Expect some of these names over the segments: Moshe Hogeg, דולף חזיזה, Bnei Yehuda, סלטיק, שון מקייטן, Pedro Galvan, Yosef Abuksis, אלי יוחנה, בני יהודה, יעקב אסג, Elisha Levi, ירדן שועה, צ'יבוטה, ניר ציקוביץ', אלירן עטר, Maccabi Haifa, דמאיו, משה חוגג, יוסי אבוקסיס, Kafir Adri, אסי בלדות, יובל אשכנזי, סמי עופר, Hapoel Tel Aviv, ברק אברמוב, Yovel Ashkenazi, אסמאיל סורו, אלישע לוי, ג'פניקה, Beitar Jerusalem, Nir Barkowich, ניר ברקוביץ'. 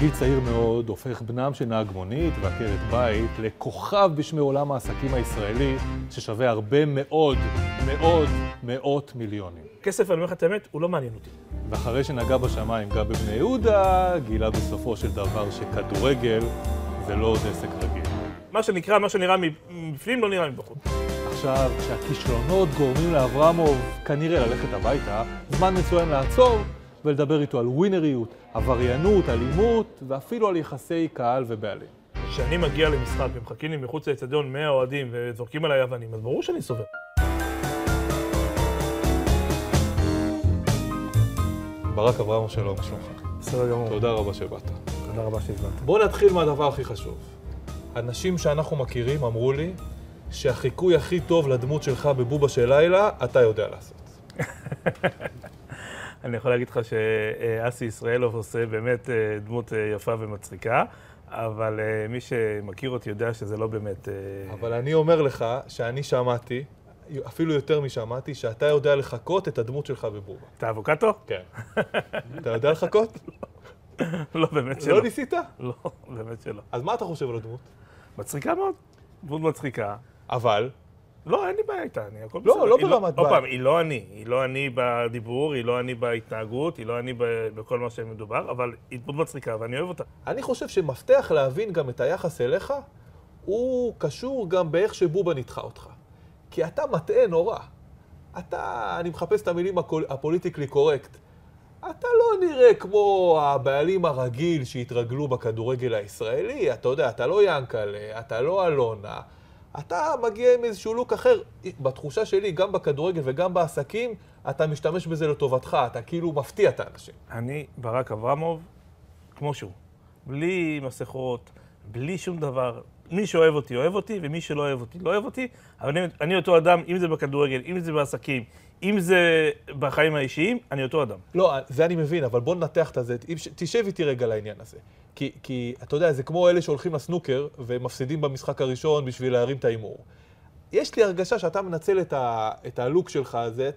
בגיל צעיר מאוד הופך בנם של נהג מונית ועקרת בית לכוכב בשמי עולם העסקים הישראלי ששווה הרבה מאוד, מאות מיליונים. כסף, אני אומר לך את האמת, הוא לא מעניין אותי. ואחרי שנגע בשמיים גם בבני יהודה, גילה בסופו של דבר שכדורגל זה לא עוד עסק רגיל. מה שנקרא, מה שנראה מבפנים לא נראה מבחוץ. עכשיו, כשהכישלונות גורמים לאברמוב כנראה ללכת הביתה, זמן מצוין לעצור ולדבר איתו על ווינריות, עבריינות, אלימות ואפילו על יחסי קהל ובעלים. כשאני מגיע למשחק ומחכים לי מחוץ לאצטדיון 100 אוהדים וזורקים עליי אבנים, אז ברור שאני סובל. ברק אברמוב, שלום, שלומך. בסדר גמור. תודה רבה שבאת. תודה רבה שהזמנת. בואו נתחיל מהדבר הכי חשוב. אנשים שאנחנו מכירים אמרו לי שהחיקוי הכי טוב לדמות שלך בבובה של לילה, אתה יודע לעשות. אני יכול להגיד לך שאסי ישראלוב עושה באמת דמות יפה ומצחיקה, אבל מי שמכיר אותי יודע שזה לא באמת... אבל אני אומר לך שאני שמעתי, אפילו יותר משמעתי, שאתה יודע לחכות את הדמות שלך בבובה. את האבוקטו? כן. אתה יודע לחכות? לא, באמת שלא. לא ניסית? לא, באמת שלא. אז מה אתה חושב על הדמות? מצחיקה מאוד. דמות מצחיקה. אבל? לא, אין לי בעיה איתה, אני הכל בסדר. לא, לא ברמת בעיה. עוד פעם, היא לא אני. היא לא אני בדיבור, היא לא אני בהתנהגות, היא לא אני בכל מה שמדובר, אבל היא דמות מצחיקה ואני אוהב אותה. אני חושב שמפתח להבין גם את היחס אליך, הוא קשור גם באיך שבובה ניתחה אותך. כי אתה מטעה נורא. אתה, אני מחפש את המילים הפוליטיקלי קורקט. אתה לא נראה כמו הבעלים הרגיל שהתרגלו בכדורגל הישראלי, אתה יודע, אתה לא ינקלה, אתה לא אלונה, אתה מגיע עם איזשהו לוק אחר. בתחושה שלי, גם בכדורגל וגם בעסקים, אתה משתמש בזה לטובתך, אתה כאילו מפתיע את האנשים. אני, ברק אברמוב, כמו שהוא. בלי מסכות, בלי שום דבר. מי שאוהב אותי, אוהב אותי, ומי שלא אוהב אותי, לא אוהב אותי. אבל אני אותו אדם, אם זה בכדורגל, אם זה בעסקים, אם זה בחיים האישיים, אני אותו אדם. לא, זה אני מבין, אבל בוא ננתח את זה. תשב איתי רגע לעניין הזה. כי אתה יודע, זה כמו אלה שהולכים לסנוקר ומפסידים במשחק הראשון בשביל להרים את האימור. יש לי הרגשה שאתה מנצל את הלוק שלך הזה,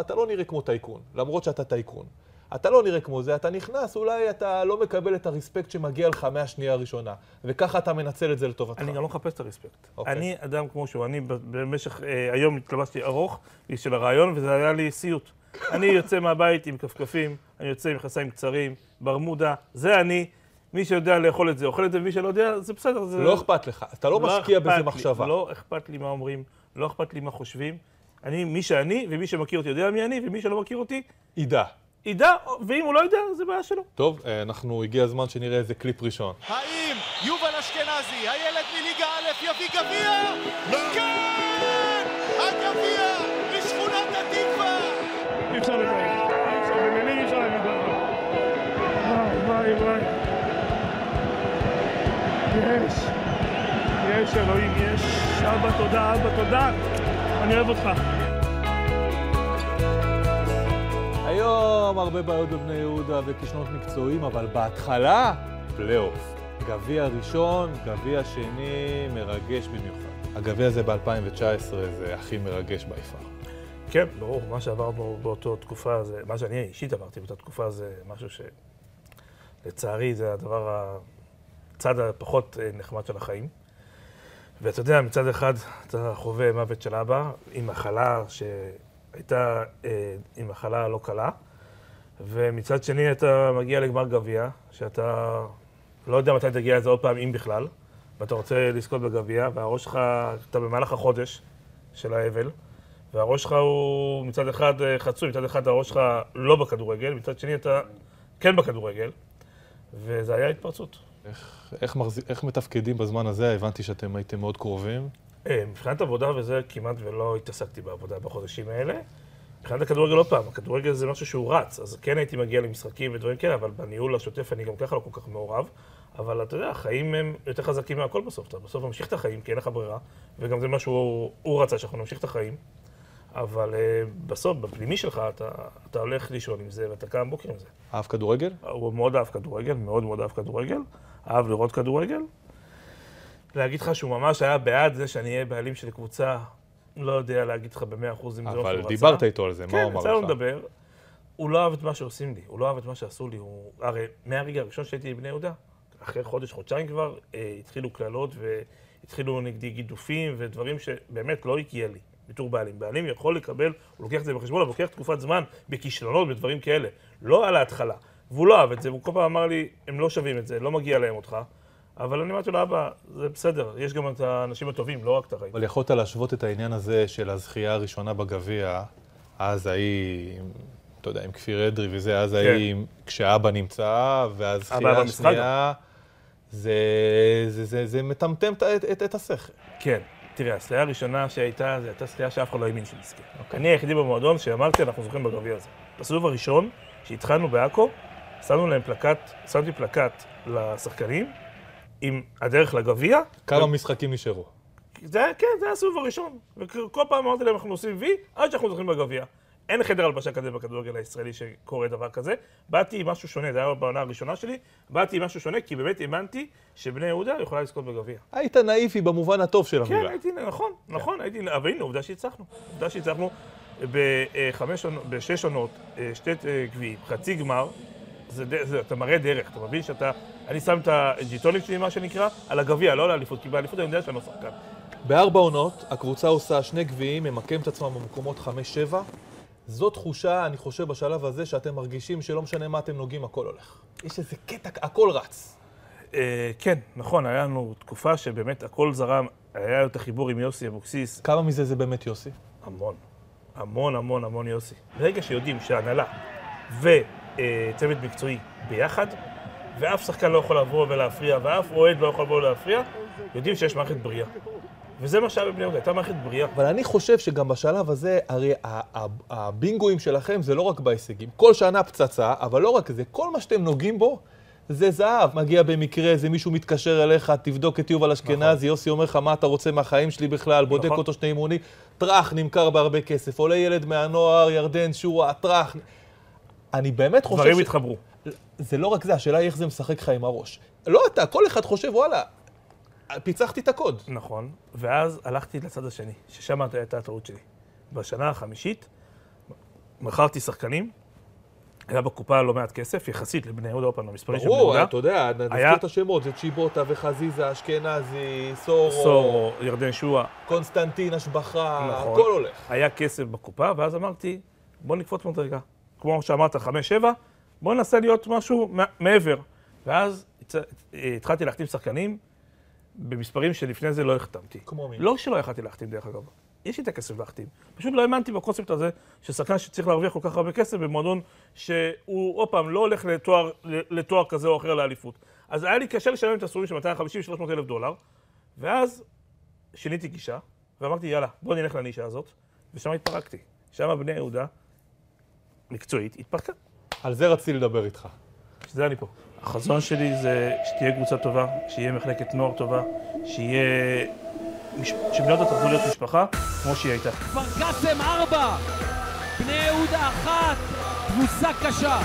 אתה לא נראה כמו טייקון, למרות שאתה טייקון. אתה לא נראה כמו זה, אתה נכנס, אולי אתה לא מקבל את הרספקט שמגיע לך מהשנייה הראשונה, וככה אתה מנצל את זה לטובתך. אני גם לא מחפש את הרספקט. אני אדם כמו שהוא, אני במשך היום התלבשתי ארוך של הרעיון, וזה היה לי סיוט. אני יוצא מהבית עם כפכפים, אני יוצא עם מכנסיים קצרים, ברמודה, זה אני. מי שיודע לאכול את זה, אוכל את זה, ומי שלא יודע, זה בסדר. לא אכפת לך, אתה לא משקיע בזה מחשבה. לא אכפת לי מה אומרים, לא אכפת לי מה חושבים. אני, מי שאני, ומי שמכיר אותי יודע מי אני, ומי שלא מכיר אותי, ידע. ידע, ואם הוא לא ידע, זה בעיה שלו. טוב, אנחנו, הגיע הזמן שנראה איזה קליפ ראשון. האם יובל אשכנזי, הילד מליגה א', יביא גביע? כן! הגביע לשכונת התקווה! אי אפשר לדבר. אי אפשר לדבר. וואי, וואי. יש. יש, אלוהים, יש. אבא, תודה, אבא, תודה. אני אוהב אותך. היום הרבה בעיות בבני יהודה וכישנות מקצועיים, אבל בהתחלה, פלייאוף. גביע ראשון, גביע שני, מרגש במיוחד. הגביע הזה ב-2019 זה הכי מרגש בעיפה. כן, ברור, מה שעברנו באותה תקופה, מה שאני אישית עברתי באותה תקופה, זה משהו שלצערי זה הדבר, הצד הפחות נחמד של החיים. ואתה יודע, מצד אחד אתה חווה מוות של אבא, עם מחלה ש... הייתה עם מחלה לא קלה, ומצד שני אתה מגיע לגמר גביע, שאתה לא יודע מתי תגיע לזה עוד פעם, אם בכלל, ואתה רוצה לזכות בגביע, והראש שלך, אתה במהלך החודש של האבל, והראש שלך הוא מצד אחד חצוי, מצד אחד הראש שלך לא בכדורגל, מצד שני אתה כן בכדורגל, וזה היה התפרצות. איך מתפקדים בזמן הזה? הבנתי שאתם הייתם מאוד קרובים. מבחינת עבודה וזה כמעט ולא התעסקתי בעבודה בחודשים האלה. מבחינת הכדורגל לא פעם, הכדורגל זה משהו שהוא רץ, אז כן הייתי מגיע למשחקים ודברים כאלה, אבל בניהול השוטף אני גם ככה לא כל כך מעורב, אבל אתה יודע, החיים הם יותר חזקים מהכל בסוף, אתה בסוף ממשיך את החיים כי אין לך ברירה, וגם זה משהו, הוא רצה שאנחנו נמשיך את החיים, אבל בסוף, בפנימי שלך, אתה הולך לישון עם זה ואתה קם בוקר עם זה. אהב כדורגל? הוא מאוד אהב כדורגל, מאוד אהב כדורגל, אהב לראות כדורגל. להגיד לך שהוא ממש היה בעד זה שאני אהיה בעלים של קבוצה, לא יודע להגיד לך ב-100% אם זה לא שהוא רצה. אבל דיברת איתו על זה, מה הוא אמר לך? כן, יצא לו לדבר. הוא לא אהב את מה שעושים לי, הוא לא אהב את מה שעשו לי, הוא... הרי מהרגע הראשון שהייתי בבני יהודה, אחרי חודש, חודשיים כבר, התחילו קללות והתחילו נגדי גידופים ודברים שבאמת לא הגיע לי בתור בעלים. בעלים יכול לקבל, הוא לוקח את זה בחשבון, הוא לוקח תקופת זמן בכישלונות, בדברים כאלה, לא על ההתחלה. והוא לא אהב את זה, והוא כל פעם אמר לי, הם לא שווים את זה, לא מגיע להם אותך. אבל אני אמרתי לו, אבא, זה בסדר, יש גם את האנשים הטובים, לא רק את הרעים. אבל יכולת להשוות את העניין הזה של הזכייה הראשונה בגביע, אז ההיא, אתה יודע, עם כפיר אדרי וזה, אז ההיא, כשאבא נמצא, והזכייה השנייה, זה מטמטם את השכל. כן, תראה, הזכייה הראשונה שהייתה, זו הייתה זכייה שאף אחד לא האמין שנזכה. אני היחידי במועדון שאמרתי, אנחנו זוכים בגביע הזה. בסיבוב הראשון, כשהתחלנו בעכו, שמתי פלקט לשחקנים, עם הדרך לגביע. כמה משחקים נשארו? כן, זה היה הסיבוב הראשון. וכל פעם אמרתי להם, אנחנו עושים וי, עד שאנחנו זוכים בגביע. אין חדר הלבשה כזה בכדורגל הישראלי שקורה דבר כזה. באתי עם משהו שונה, זה היה בעונה הראשונה שלי. באתי עם משהו שונה, כי באמת האמנתי שבני יהודה יכולה לזכות בגביע. היית נאיפי במובן הטוב של המילה. כן, הייתי, נכון. אבל הנה, עובדה שהצלחנו. עובדה שהצלחנו בשש עונות, שתי גביעים, חצי גמר. אתה מראה דרך, אתה מבין שאתה... אני שם את הג'יטונים שלי, מה שנקרא, על הגביע, לא על האליפות, כי באליפות אני יודע שאני לא שחקן. בארבע עונות, הקבוצה עושה שני גביעים, ממקמת את עצמם במקומות 5-7. זו תחושה, אני חושב, בשלב הזה, שאתם מרגישים שלא משנה מה אתם נוגעים, הכל הולך. יש איזה קטע, הכל רץ. כן, נכון, היה לנו תקופה שבאמת הכל זרם, היה את החיבור עם יוסי אבוקסיס. כמה מזה זה באמת יוסי? המון. המון, המון, המון יוסי. ברגע שיודעים שההנהלה וצוות מקצועי ביחד, ואף שחקן לא יכול לבוא ולהפריע, ואף אוהד לא יכול לבוא ולהפריע, יודעים שיש מערכת בריאה. וזה מה שהיה בבני יהודה, הייתה מערכת בריאה. אבל אני חושב שגם בשלב הזה, הרי הבינגויים שלכם זה לא רק בהישגים. כל שנה פצצה, אבל לא רק זה, כל מה שאתם נוגעים בו, זה זהב. מגיע במקרה, זה מישהו מתקשר אליך, תבדוק את יובל אשכנזי, יוסי אומר לך מה אתה רוצה מהחיים שלי בכלל, בודק אותו שני אימונים, טרח, נמכר בהרבה כסף, עולה ילד מהנוער, ירדן, שורה, טרח. אני באמת חושב... דברים התחברו. זה לא רק זה, השאלה היא איך זה משחק לך עם הראש. לא אתה, כל אחד חושב, וואלה, פיצחתי את הקוד. נכון, ואז הלכתי לצד השני, ששם הייתה הטעות שלי. בשנה החמישית, מכרתי שחקנים, היה בקופה לא מעט כסף, יחסית לבני יהודה, אופן, המספרים של בני יהודה. ברור, אתה יודע, נזכיר את השמות, זה צ'יבוטה וחזיזה, אשכנזי, סורו, ירדן שועה, קונסטנטין, השבחה, הכל הולך. היה כסף בקופה, ואז אמרתי, בוא נקפוץ מדרגה. כמו שאמרת, 5-7, בואו ננסה להיות משהו מעבר. ואז התחלתי להחתים שחקנים במספרים שלפני זה לא החתמתי. כמו מי? לא שלא יכלתי להחתים, דרך אגב. יש לי את הכסף להחתים. פשוט לא האמנתי בקונספט הזה ששחקן שצריך להרוויח כל כך הרבה כסף במועדון שהוא, עוד פעם, לא הולך לתואר כזה או אחר לאליפות. אז היה לי קשה לשלם את הסכומים של $250,000-$300,000, ואז שיניתי גישה, ואמרתי, יאללה, בואו נלך לנישה הזאת, ושם התפרקתי. שם בני יהודה מקצועית התפרקה. על זה רציתי לדבר איתך. שזה אני פה. החזון שלי זה שתהיה קבוצה טובה, שיהיה מחלקת נוער טובה, שבני יהודה תחזור להיות משפחה כמו שהיא הייתה. כפר קאסם 4, בני יהודה 1, תבוסה קשה.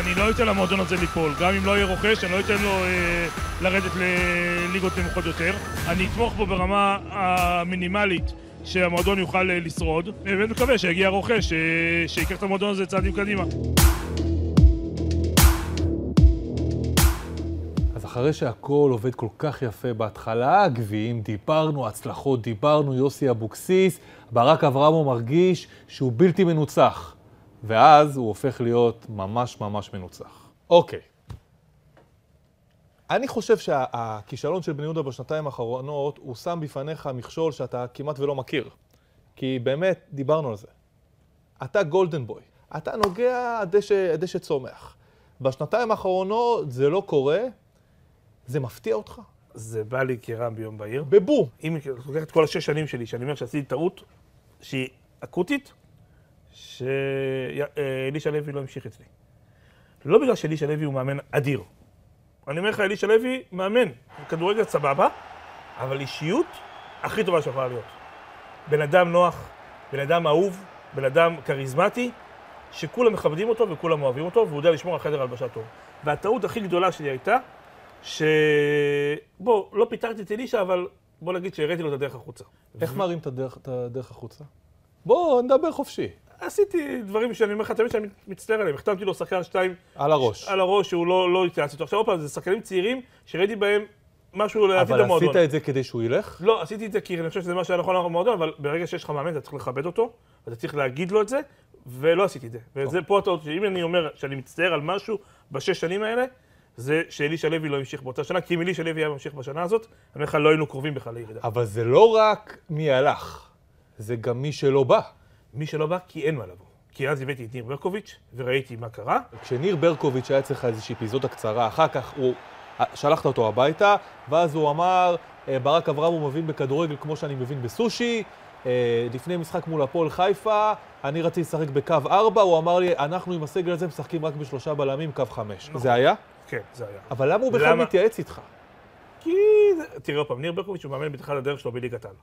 אני לא אתן למועדון הזה ליפול, גם אם לא יהיה רוכש, אני לא אתן לו לרדת לליגות נמוכות יותר. אני אתמוך בו ברמה המינימלית, שהמועדון יוכל לשרוד, ואני מקווה שיגיע רוכש שיקח את המועדון הזה צעדים קדימה. אז אחרי שהכל עובד כל כך יפה בהתחלה, גביעים, דיברנו, הצלחות, דיברנו, יוסי אבוקסיס, ברק אברמוב מרגיש שהוא בלתי מנוצח, ואז הוא הופך להיות ממש ממש מנוצח. אוקיי. אני חושב שהכישלון של בני יהודה בשנתיים האחרונות, הוא שם בפניך מכשול שאתה כמעט ולא מכיר. כי באמת, דיברנו על זה. אתה גולדן בוי. אתה נוגע הדשא צומח. בשנתיים האחרונות זה לא קורה, זה מפתיע אותך. זה בא לי כרעם ביום בהיר. בבום. אם לוקח את כל 6 שנים שלי, שאני אומר שעשיתי טעות שהיא אקוטית, שאלישע לוי לא המשיך אצלי. לא בגלל שאלישע לוי הוא מאמן אדיר. אני אומר לך, אלישע לוי מאמן, כדורגל סבבה, אבל אישיות הכי טובה שיכולה להיות. בן אדם נוח, בן אדם אהוב, בן אדם כריזמטי, שכולם מכבדים אותו וכולם אוהבים אותו, והוא יודע לשמור על חדר הלבשה טוב. והטעות הכי גדולה שלי הייתה, בוא, לא פיתרתי את אלישע, אבל בוא נגיד שהראיתי לו את הדרך החוצה. איך מראים את הדרך החוצה? בוא, נדבר חופשי. עשיתי דברים שאני אומר לך, תמיד שאני מצטער עליהם. החתמתי לו שחקן 2 על הראש. על הראש, שהוא לא התייעץ איתו. עכשיו, עוד פעם, זה שחקנים צעירים שראיתי בהם משהו להביא את המועדון. אבל עשית את זה כדי שהוא ילך? לא, עשיתי את זה כי אני חושב שזה מה שהיה נכון למועדון, אבל ברגע שיש לך מאמן, אתה צריך לכבד אותו, אתה צריך להגיד לו את זה, ולא עשיתי את זה. וזה פה אתה, אם אני אומר שאני מצטער על משהו בשש שנים האלה, זה שאלישע לוי לא המשיך באותה שנה, כי אם אלישע לוי היה ממשיך בשנה הזאת, אני חושב לא היינו קרובים בכלל לירידה. אבל זה לא רק מי הלך, זה גם מי שלא בא. מי שלא בא, כי אין מה לבוא. כי אז הבאתי את ניר ברקוביץ' וראיתי מה קרה. כשניר ברקוביץ' היה צריך איזושהי פיזותה קצרה, אחר כך הוא שלחת אותו הביתה, ואז הוא אמר, ברק אברמוב מבין בכדורגל כמו שאני מבין בסושי, לפני משחק מול הפועל חיפה, אני רציתי לשחק בקו 4, הוא אמר לי, אנחנו עם הסגל הזה משחקים רק ב3 בלמים, קו 5. זה היה? כן, זה היה. אבל למה הוא בכלל מתייעץ איתך? כי... תראה פעם, ניר ברקוביץ' הוא מאמן בתחילת הדרך שלו בליגת העל.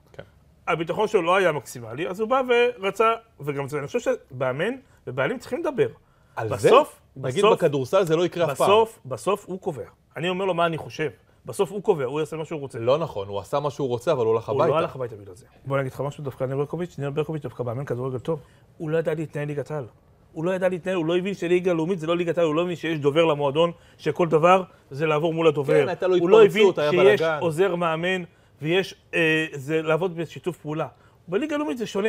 הביטחון שלו לא היה מקסימלי, אז הוא בא ורצה, וגם אני חושב שבאמן ובעלים צריכים לדבר. על זה? נגיד בכדורסל זה לא יקרה אף פעם. בסוף הוא קובע. אני אומר לו מה אני חושב. בסוף הוא קובע, הוא יעשה מה שהוא רוצה. לא נכון, הוא עשה מה שהוא רוצה, אבל הוא הלך הביתה. הוא לא הלך הביתה בגלל זה. בוא נגיד לך משהו דווקא ניר ברקוביץ' דווקא באמן כדורגל טוב. הוא לא ידע להתנהל ליגת העל. הוא לא ידע להתנהל, הוא לא הבין שליגה לאומית זה לא ליגת העל, הוא לא הבין שיש דובר למועדון, שכל דבר זה לעבור מול הדובר. כן, הייתה לו התפרצות, היה בלגן. הוא לא הבין שיש עוזר מאמן ויש זה לעבוד בשיתוף פעולה. בליגה לאומית זה שונה.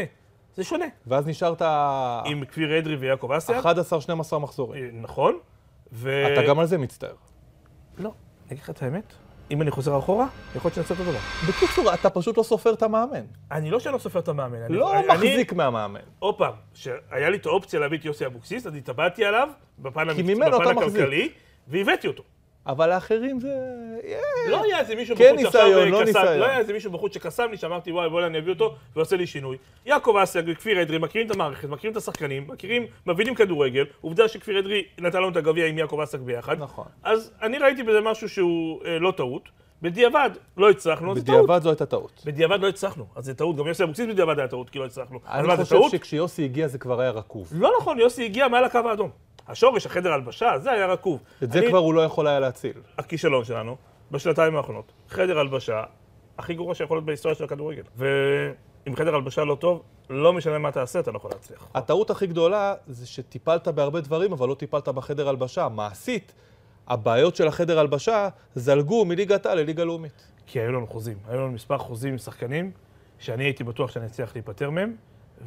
זה שונה. ואז נשארת... עם כפיר אדרי ויעקב אסיה. 11-12 מחזורים. נכון. אתה גם על זה מצטער. לא, אני אגיד לך את האמת. אם אני חוזר אחורה, יכול להיות שנעשה אותו דבר. בקיצור, אתה פשוט לא סופר את המאמן. אני לא שלא סופר את המאמן. לא מחזיק מהמאמן. עוד פעם, שהיה לי את האופציה להביא את יוסי אבוקסיס, אז התאבדתי עליו בפן הכלכלי, והבאתי אותו. אבל האחרים זה... לא היה איזה מישהו בחוץ שעכשיו קסם, לא היה איזה מישהו בחוץ שקסם לי, שאמרתי וואי בואי אני אביא אותו ועושה לי שינוי. יעקב אסג, כפיר אדרי, מכירים את המערכת, מכירים את השחקנים, מכירים, מבינים כדורגל, עובדה שכפיר אדרי נתן לנו את הגביע עם יעקב אסג ביחד. נכון. אז אני ראיתי בזה משהו שהוא לא טעות, בדיעבד לא הצלחנו, זה טעות. בדיעבד זו הייתה טעות. בדיעבד לא הצלחנו, אז זה טעות. גם יוסי אבוקסיס בדיעבד היה טעות, כי לא הצלחנו. אני חושב שכשיוסי הגיע זה כבר היה רקוב. לא נכון, יוסי הגיע מעל הקו האדום. השורש, החדר הלבשה, זה היה רקוב. את זה כבר הוא לא יכול היה להציל. הכישלון שלנו, בשנתיים האחרונות, חדר הלבשה, הכי גרוע שיכול להיות בהיסטוריה של הכדורגל. ואם חדר הלבשה לא טוב, לא משנה מה תעשה, אתה לא יכול להצליח. הטעות הכי גדולה זה שטיפלת בהרבה דברים, אבל לא טיפלת בחדר הלבשה. מעשית, הבעיות של החדר הלבשה זלגו מליגת העל לליגה לאומית. כי היו לנו חוזים. היו לנו מספר חוזים עם שחקנים, שאני הייתי בטוח שאני אצליח להיפטר מהם.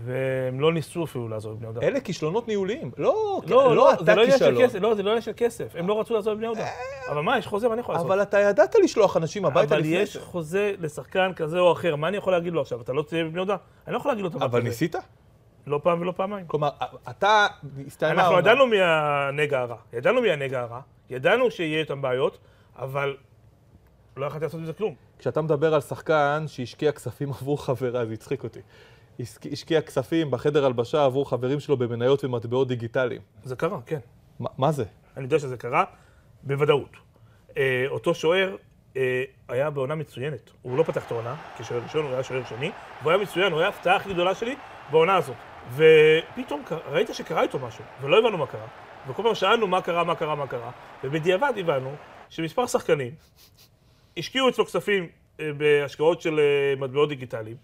והם לא ניסו אפילו לעזוב את בני יהודה. אלה כישלונות ניהוליים. לא, אתה כישלון. לא, זה לא עניין של כסף. הם לא רצו לעזוב את בני יהודה. אבל מה, יש חוזה, מה אני יכול לעשות? אבל אתה ידעת לשלוח אנשים הביתה לפני. אבל יש חוזה לשחקן כזה או אחר. מה אני יכול להגיד לו עכשיו? אתה לא תהיה בבני יהודה? אני לא יכול להגיד לו דבר כזה. אבל ניסית? לא פעם ולא פעמיים. כלומר, אתה... אנחנו ידענו מהנגע הרע. ידענו שיהיה איתם בעיות, אבל לא יכולתי לעשות עם זה כלום. כשאתה מדבר על שחקן שהשקיע כספים עבור חברה, זה יצחיק אותי. השקיע כספים בחדר הלבשה עבור חברים שלו במניות ומטבעות דיגיטליים. זה קרה, כן. מה זה? אני יודע שזה קרה בוודאות. אותו שוער היה בעונה מצוינת. הוא לא פתח את העונה כשוער ראשון, הוא היה שוער שני, והוא היה מצוין, הוא היה ההפתעה הכי גדולה שלי בעונה הזאת. ופתאום ראית שקרה איתו משהו, ולא הבנו מה קרה. וכל פעם שאלנו מה קרה, ובדיעבד הבנו שמספר שחקנים השקיעו אצלו כספים בהשקעות של מטבעות דיגיטליים,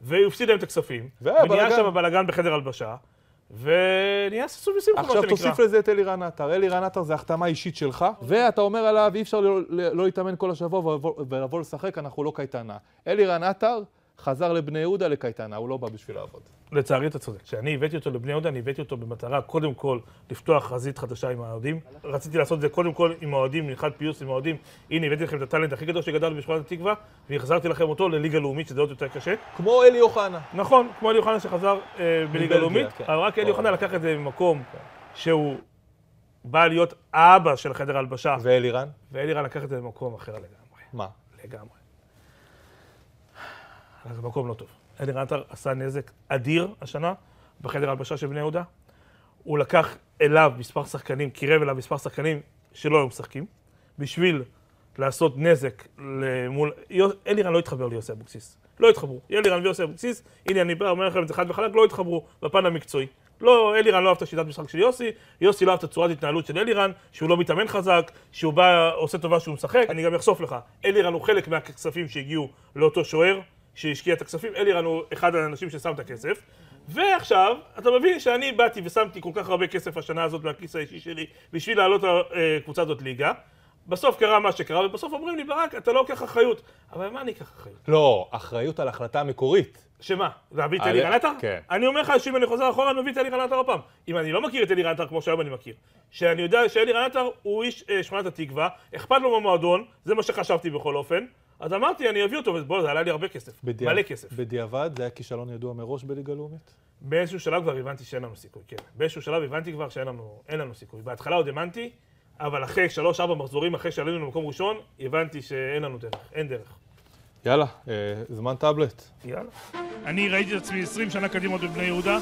והוא הפסיד להם את הכספים, ונהיה שם הבלגן בחדר הלבשה, ונהיה ססוף וסמכו, מה שנקרא. עכשיו תוסיף לזה את אלירן עטר. אלירן עטר זה החתמה אישית שלך, ואתה אומר עליו, אי אפשר לא להתאמן כל השבוע ולבוא לשחק, אנחנו לא קייטנה. אלירן עטר חזר לבני יהודה לקייטנה, הוא לא בא בשביל לעבוד. לצערי אתה צודק. כשאני הבאתי אותו לבני יהודה, אני הבאתי אותו במטרה קודם כל לפתוח חזית חדשה עם האוהדים. רציתי לעשות את זה קודם כל עם האוהדים, אחד פיוס עם האוהדים. הנה, הבאתי לכם את הטלנט הכי גדול שגדל בשכונת התקווה, והחזרתי לכם אותו לליגה לאומית, שזה עוד יותר קשה. כמו אלי יוחנה. נכון, כמו אלי יוחנה שחזר בליגה לאומית. אבל רק אלי יוחנה לקח את זה ממקום שהוא בא להיות אבא של חדר הלבשה. ואלירן לקח את זה ממקום אחר לגמרי. מה? לגמרי. זה מקום לא טוב. אלירן עטר עשה נזק אדיר השנה בחדר הלבשה של בני יהודה. הוא לקח אליו מספר שחקנים, קירב אליו מספר שחקנים שלא היו משחקים, בשביל לעשות נזק למול... אלירן לא התחבר ליוסי אבוקסיס. לא התחברו. אלירן ויוסי אבוקסיס, הנה אני אומר לכם את זה חד וחלק, לא התחברו בפן המקצועי. לא, אלירן לא אהב את השיטת משחק של יוסי, יוסי לא אהב את הצורת התנהלות של אלירן, שהוא לא מתאמן חזק, שהוא בא, עושה טובה שהוא משחק. אני גם אחשוף לך. אלירן הוא חלק מהכספים שהגיעו לאותו שוער. שהשקיע את הכספים, אלירן הוא אחד האנשים ששם את הכסף, ועכשיו, אתה מבין שאני באתי ושמתי כל כך הרבה כסף השנה הזאת מהכיס האישי שלי בשביל להעלות הקבוצה הזאת ליגה. בסוף קרה מה שקרה, ובסוף אומרים לי, ברק, אתה לא לוקח אחריות. אבל מה אני אקח אחריות? לא, אחריות על החלטה המקורית. שמה? להביא את אלירן עטר? כן. אני אומר לך שאם אני חוזר אחורה, אני מביא את אלירן עטר הפעם. אם אני לא מכיר את אלירן עטר כמו שהיום אני מכיר. שאני יודע שאלירן עטר הוא איש שמונת התקווה, אכפת לו במועדון, זה מה שחשבתי בכל אופן. אז אמרתי, אני אביא אותו, ובואו, זה עלה לי הרבה כסף, מלא כסף. בדיעבד, זה היה כישלון ידוע מראש בליגה לאומית? באיזשהו שלב כבר הבנתי שאין לנו סיכוי, כן. באיזשהו שלב הבנתי כבר שאין לנו סיכוי. בהתחלה עוד אמנתי, אבל אחרי 3-4 מחזורים, אחרי שעלינו למקום ראשון, הבנתי שאין לנו דרך, אין דרך. יאללה, זמן טאבלט. יאללה. אני ראיתי את עצמי 20 שנה קדימות בבני יהודה.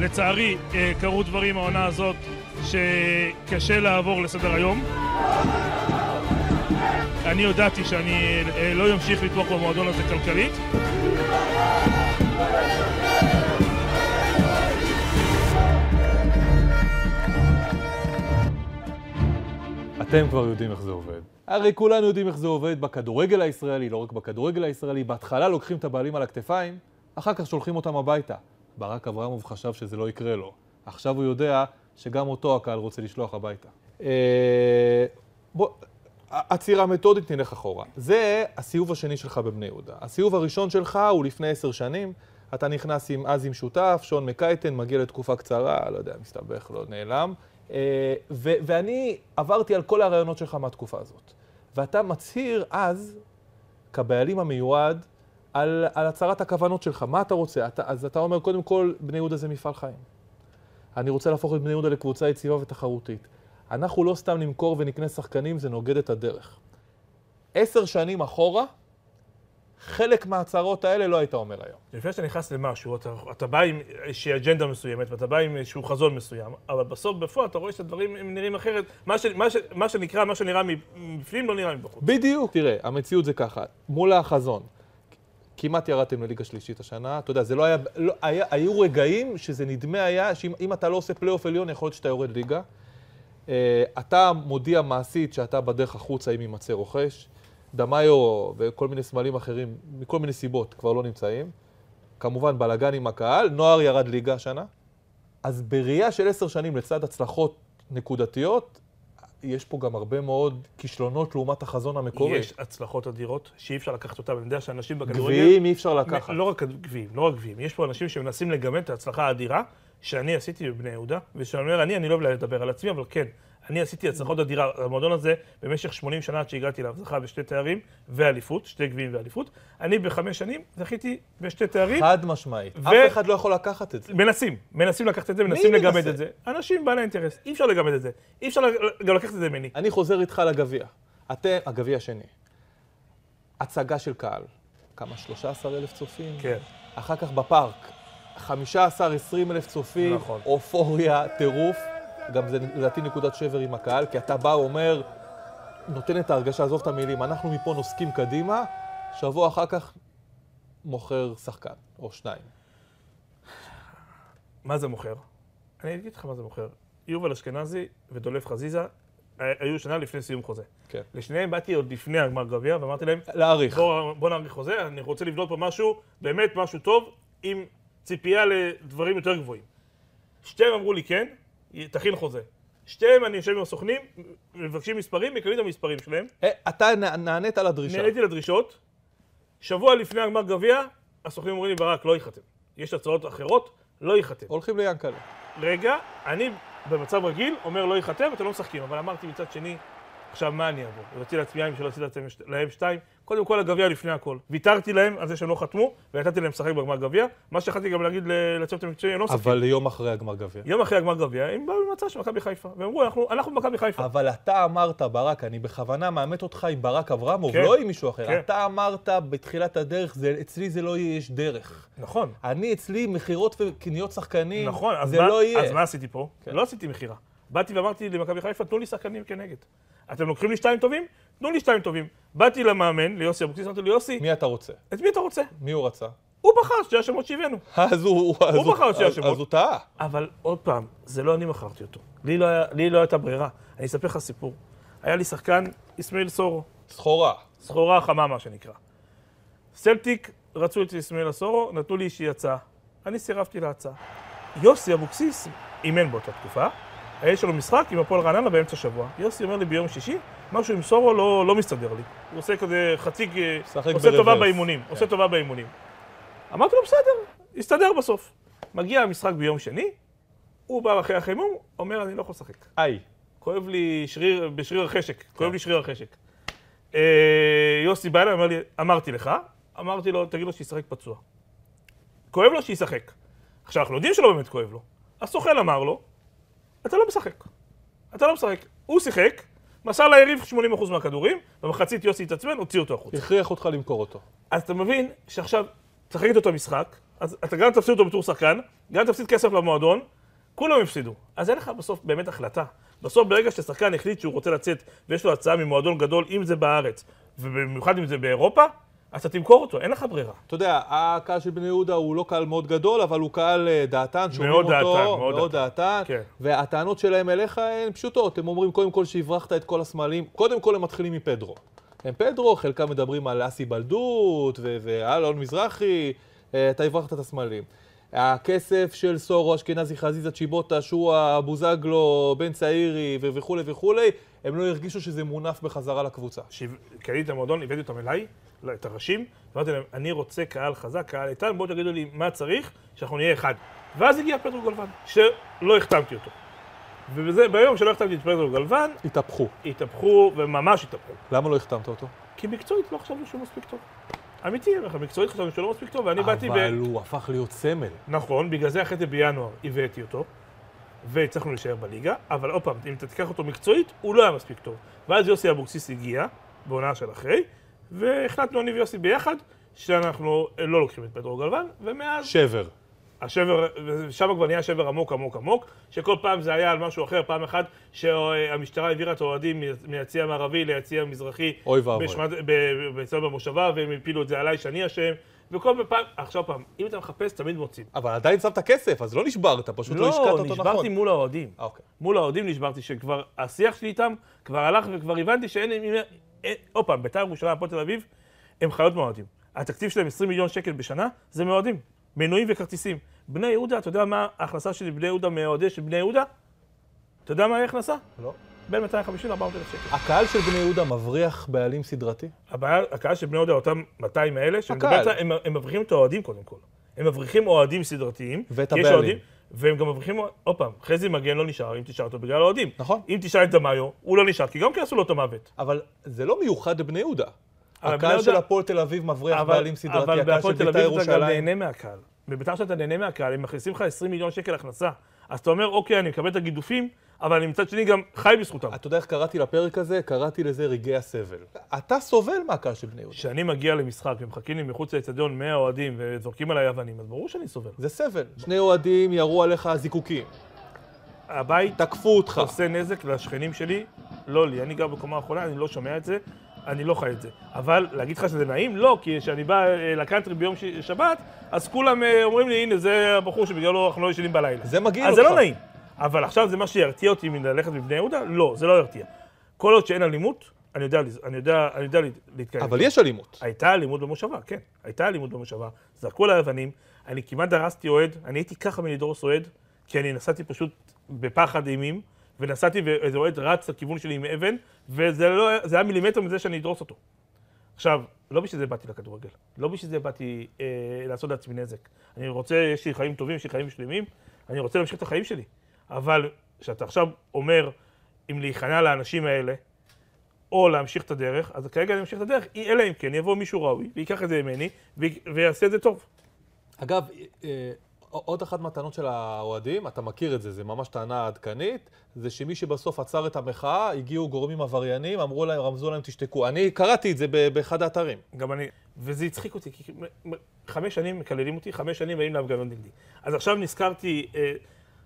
לצערי, קרו דברים העונה הזאת שקשה לעבור לסדר היום. אני יודעתי שאני לא ימשיך לתמוך במועדון הזה כלכלית. אתם כבר יודעים איך זה עובד. הרי כולנו יודעים איך זה עובד בכדורגל הישראלי, לא רק בכדורגל הישראלי. בהתחלה לוקחים את הבעלים על הכתפיים, אחר כך שולחים אותם הביתה. ברק אברמוב חשב שזה לא יקרה לו. עכשיו הוא יודע שגם אותו הקהל רוצה לשלוח הביתה. בוא, הצירה מתודית נלך אחורה. זה הסיוב השני שלך בבני יהודה. הסיוב הראשון שלך הוא לפני 10 שנים. אתה נכנס עם שותף, שון מקייטן, מגיע לתקופה קצרה, לא יודע, מסתבך, לא נעלם. ואני עברתי על כל הרעיונות שלך מהתקופה הזאת. ואתה מצהיר אז, כבעלים המיועד, על הצהרת הכוונות שלך. מה אתה רוצה? אז אתה אומר, קודם כל, בני יהודה זה מפעל חיים. אני רוצה להפוך את בני יהודה לקבוצה יציבה ותחרותית. אנחנו לא סתם נמכור ונקנה שחקנים, זה נוגד את הדרך. 10 שנים אחורה, חלק מההצהרות האלה לא היית אומר היום. לפני שאתה נכנס למשהו, אתה בא עם איזושהי אג'נדה מסוימת, ואתה בא עם איזשהו חזון מסוים, אבל בסוף בפועל אתה רואה שהדברים נראים אחרת. מה שנקרא, מה שנראה מבפנים לא נראה מבחוץ. בדיוק. תראה, המציאות זה ככה, מול החזון. כמעט ירדתם לליגה שלישית השנה, אתה יודע, זה לא היה, היו רגעים שזה נדמה היה, שאם אתה לא עושה פלייאוף עליון, יכול להיות שאתה יורד ליגה. אתה מודיע מעשית שאתה בדרך החוצה, אם יימצא רוכש. דמאיו וכל מיני סמלים אחרים, מכל מיני סיבות, כבר לא נמצאים. כמובן, בלגן עם הקהל, נוער ירד ליגה השנה. אז בראייה של 10 שנים לצד הצלחות נקודתיות, יש פה גם הרבה מאוד כישלונות לעומת החזון המקורי. יש הצלחות אדירות שאי אפשר לקחת אותם. אני יודע שאנשים בכדורגל... גביעים אי אפשר לקחת. לא רק גביעים. יש פה אנשים שמנסים לגמד את ההצלחה האדירה שאני עשיתי בבני יהודה, ושאני אומר, אני לא בלי לדבר על עצמי, אבל כן, אני עשיתי הצלחות אדירה. המועדון הזה במשך 80 שנה עד שהגעתי אליו, זכה ב2 תארים ואליפות, 2 גביעים ואליפות. אני ב5 שנים זכיתי ב2 תארים. חד משמעית. אף אחד לא יכול לקחת את זה. מנסים לקחת את זה, מנסים לגמד את זה. אנשים בעלי אינטרס, אי אפשר לגמד את זה. אי אפשר גם לקחת את זה ממני. אני חוזר איתך לגביע. אתם, הגביע השני. הצגה של קהל. כמה? 13,000 צופים? כן. אחר כך בפארק. 15,000-20,000 צופים. נכון. אופוריה, טירוף. גם זה לדעתי נקודת שבר עם הקהל, כי אתה בא ואומר, נותן את ההרגשה, עזוב את המילים, אנחנו מפה נוסקים קדימה, שבוע אחר כך מוכר שחקן, או 2. מה זה מוכר? אני אגיד לך מה זה מוכר. יובל אשכנזי ודולף חזיזה היו שנה לפני סיום חוזה. כן. לשניהם באתי עוד לפני הגמר גביע, ואמרתי להם, להאריך. בוא נאריך חוזה, אני רוצה לבנות פה משהו, באמת משהו טוב, עם ציפייה לדברים יותר גבוהים. שתיהם אמרו לי כן, תכין חוזה. שתיהם, אני יושב עם הסוכנים, מבקשים מספרים, מקבלים את המספרים שלהם. אתה נענית על הדרישה. נעניתי לדרישות. שבוע לפני הגמר גביע, הסוכנים אומרים לי, ברק, לא ייחתם. יש הצעות אחרות, לא ייחתם. הולכים ליאנקלה. רגע, אני במצב רגיל אומר, לא ייחתם, אתם לא משחקים. אבל אמרתי מצד שני, עכשיו מה אני אעבור? רציתי להצביע אם שלא עשיתי להם 2. קודם כל, הגביע לפני הכל. ויתרתי להם על זה שהם לא חתמו, ונתתי להם לשחק בגמר גביע. מה שחלטתי גם להגיד לצוות המקצועי, לא שחקים. אבל יום אחרי הגמר גביע. יום אחרי הגמר גביע, הם באו למצב של מכבי חיפה. והם אמרו, אנחנו במכבי חיפה. אבל אתה אמרת, ברק, אני בכוונה מאמת אותך עם ברק אברמוב, כן. לא עם מישהו אחר. כן. אתה אמרת בתחילת הדרך, אצלי זה לא יהיה, יש דרך. נכון. אני אצלי מכירות וקניות שחקנים, נכון, זה מה, לא יהיה. אז מה עשיתי פה? כן. לא עשיתי מכירה. באתי ואמרתי למכבי חיפה, תנו לי שחקנים כנגד. אתם לוקחים לי 2 טובים? תנו לי 2 טובים. באתי למאמן, ליוסי אבוקסיס, אמרתי ליוסי... מי אתה רוצה? את מי אתה רוצה? מי הוא רצה? הוא בחר שתי השמות שהבאנו. הוא בחר שתי השמות. אז הוא טעה. אבל עוד פעם, זה לא אני מכרתי אותו. לי לא הייתה ברירה. אני אספר לך סיפור. היה לי שחקן, אסמאיל סורו. סחורה. סחורה חמה, מה שנקרא. סלטיק רצו את יסמעאל סורו, נתנו לי אישי הצעה. אני סירבתי להצעה. יוסי אבוקסיס אימן באותה תקופה. היה שלו משחק עם הפועל רעננה באמצע שבוע. יוסי אומר לי ביום שישי, משהו עם סורו לא מסתדר לי. הוא עושה כזה חצי, עושה טובה באימונים. עושה טובה באימונים. אמרתי לו בסדר, הסתדר בסוף. מגיע המשחק ביום שני, הוא בא אחרי החימום, אומר אני לא יכול לשחק. איי. כואב לי שריר, בשריר החשק, כואב לי שריר החשק. יוסי בא אליי, אומר לי, אמרתי לך, אמרתי לו, תגיד לו שישחק פצוע. כואב לו שישחק. עכשיו, אנחנו יודעים שלא באמת כואב לו. הסוכן אמר לו, אתה לא משחק. אתה לא משחק. הוא שיחק, מסר ליריב 80% מהכדורים, במחצית יוסי התעצבן, הוציא אותו החוצה. הכריח אותך למכור אותו. אז אתה מבין שעכשיו תשחק אותו משחק, אז אתה גם תפסיד אותו בתור שחקן, גם תפסיד כסף למועדון, כולם יפסידו. אז אין לך בסוף באמת החלטה. בסוף ברגע ששחקן החליט שהוא רוצה לצאת ויש לו הצעה ממועדון גדול, אם זה בארץ, ובמיוחד אם זה באירופה, אז אתה תמכור אותו, אין לך ברירה. אתה יודע, הקהל של בני יהודה הוא לא קהל מאוד גדול, אבל הוא קהל דעתן, שומעים אותו, מאוד דעתן. והטענות שלהם אליך הן פשוטות, הם אומרים קודם כל שהברחת את כל הסמלים, קודם כל הם מתחילים מפדרו. הם פדרו, חלקם מדברים על אסי בלדות ואלון מזרחי, אתה הברחת את הסמלים. הכסף של סורו, אשכנזי, חזיזה, צ'יבוטה, שואה, בוזגלו, בן צעירי וכו' וכו', הם לא הרגישו שזה מונף בחזרה לקבוצה. כשקניתי את המועדון, הבאתי אותם אליי, את הראשים, אמרתי להם, אני רוצה קהל חזק, קהל איתן, בואו תגידו לי מה צריך, שאנחנו נהיה אחד. ואז הגיע פדרו גלוון, שלא החתמתי אותו. וביום שלא החתמתי את פדרו גלוון... התהפכו. התהפכו, וממש התהפכו. למה לא החתמת אותו? כי מקצועית לא חשבנו שהוא מספיק טוב. אמיתי, המקצועית חשבנו שלא מספיק טוב, ואני באתי... אבל הוא הפך להיות סמל. נכון, בגלל זה אחרי בינואר הבאתי אותו, והצלחנו להישאר בליגה, אבל עוד פעם, אם תיקח אותו מקצועית, הוא לא היה מספיק טוב. ואז יוסי אבוקסיס הגיע, בעונה של אחרי, והחלטנו אני ויוסי ביחד, שאנחנו לא לוקחים את פדרו גלוון, ומאז... שבר. השבר, שם כבר נהיה שבר עמוק, עמוק, עמוק, שכל פעם זה היה על משהו אחר, פעם אחת שהמשטרה העבירה את האוהדים מיציע מערבי ליציע המזרחי בעצם במושבה, והם הפילו את זה עליי שאני אשם, וכל פעם, עכשיו פעם, אם אתה מחפש, תמיד מוצאים. אבל עדיין שמת כסף, אז לא נשברת, פשוט לא השקעת אותו נכון. לא, נשברתי מול האוהדים. מול האוהדים נשברתי, שכבר השיח שלי איתם כבר הלך וכבר הבנתי שאין... עוד פעם, בית"ר ירושלים, הפועל תל אביב, הם חיות מאוהדים. התקציב שלהם 20 מיליון שקל בשנה, זה מאוהדים. מנויים וכרטיסים. בני יהודה, אתה יודע מה ההכנסה של בני יהודה מהאוהדים של בני יהודה? אתה יודע מה ההכנסה? לא. בין 250 ל-400,000 שקל. הקהל של בני יהודה מבריח בעלים סדרתי? הקהל של בני יהודה, אותם 200 האלה, הם מבריחים את האוהדים קודם כל. הם מבריחים אוהדים סדרתיים. ואת הבעלים. והם גם מבריחים, עוד פעם, חזי מגן לא נשאר, אם תשאר אותו בגלל האוהדים. נכון. אם תשאר את דמאיו, הוא לא נשאר, כי גם כי עשו לו את המוות. אבל זה לא מיוחד לבני יהודה. הקהל של הפועל תל אביב מבריח בעלים סדרתי, הקהל של בית"ר ירושלים. אתה גם נהנה מהקהל. בבית"ר שאתה נהנה מהקהל, הם מכניסים לך 20 מיליון שקל הכנסה. אז אתה אומר, אוקיי, אני מקבל את הגידופים, אבל אני מצד שני גם חי בזכותם. אתה יודע איך קראתי לפרק הזה? קראתי לזה רגעי הסבל. אתה סובל מהקהל של בני יהודה. כשאני מגיע למשחק ומחכים לי מחוץ לאצטדיון 100 אוהדים וזורקים עליי אבנים, אז ברור שאני סובל. זה סבל. שני אוהדים ירו עליך זיקוקים. הבית עושה נזק לשכנים שלי, לא לי. אני גר בקומה האחרונה, אני לא שומע את זה. אני לא חי את זה. אבל להגיד לך שזה נעים? לא, כי כשאני בא לקאנטרי ביום שבת, אז כולם אומרים לי, הנה, זה הבחור שבגללו אנחנו לא ישנים בלילה. זה מגיע אותך. אז זה לא נעים. אבל עכשיו זה מה שירתיע אותי מללכת בבני יהודה? לא, זה לא ירתיע. כל עוד שאין אלימות, אני יודע להתקיים. אבל יש אלימות. הייתה אלימות במושבה, כן. הייתה אלימות במושבה. זרקו לאבנים. אני כמעט דרסתי אוהד. אני הייתי ככה מלדרוס אוהד, כי אני נסעתי פשוט בפחד אימים. ונסעתי ואיזה אוהד רץ לכיוון שלי עם אבן, וזה היה מילימטר מזה שאני אדרוס אותו. עכשיו, לא בשביל זה באתי לכדורגל, לא בשביל זה באתי לעשות לעצמי נזק. אני רוצה, יש לי חיים טובים, יש לי חיים שלמים, אני רוצה להמשיך את החיים שלי. אבל כשאתה עכשיו אומר, אם להיכנע לאנשים האלה, או להמשיך את הדרך, אז כרגע אני ממשיך את הדרך, אלא אם כן, יבוא מישהו ראוי, ויקח את זה ממני, ויעשה את זה טוב. אגב, עוד אחת מהטענות של האוהדים, אתה מכיר את זה, זה ממש טענה עדכנית, זה שמי שבסוף עצר את המחאה, הגיעו גורמים עבריינים, אמרו להם, רמזו להם, תשתקו. אני קראתי את זה באחד האתרים. גם אני, וזה הצחיק אותי, כי 5 שנים מקללים אותי, 5 שנים באים להפגנות נגדי. אז עכשיו נזכרתי,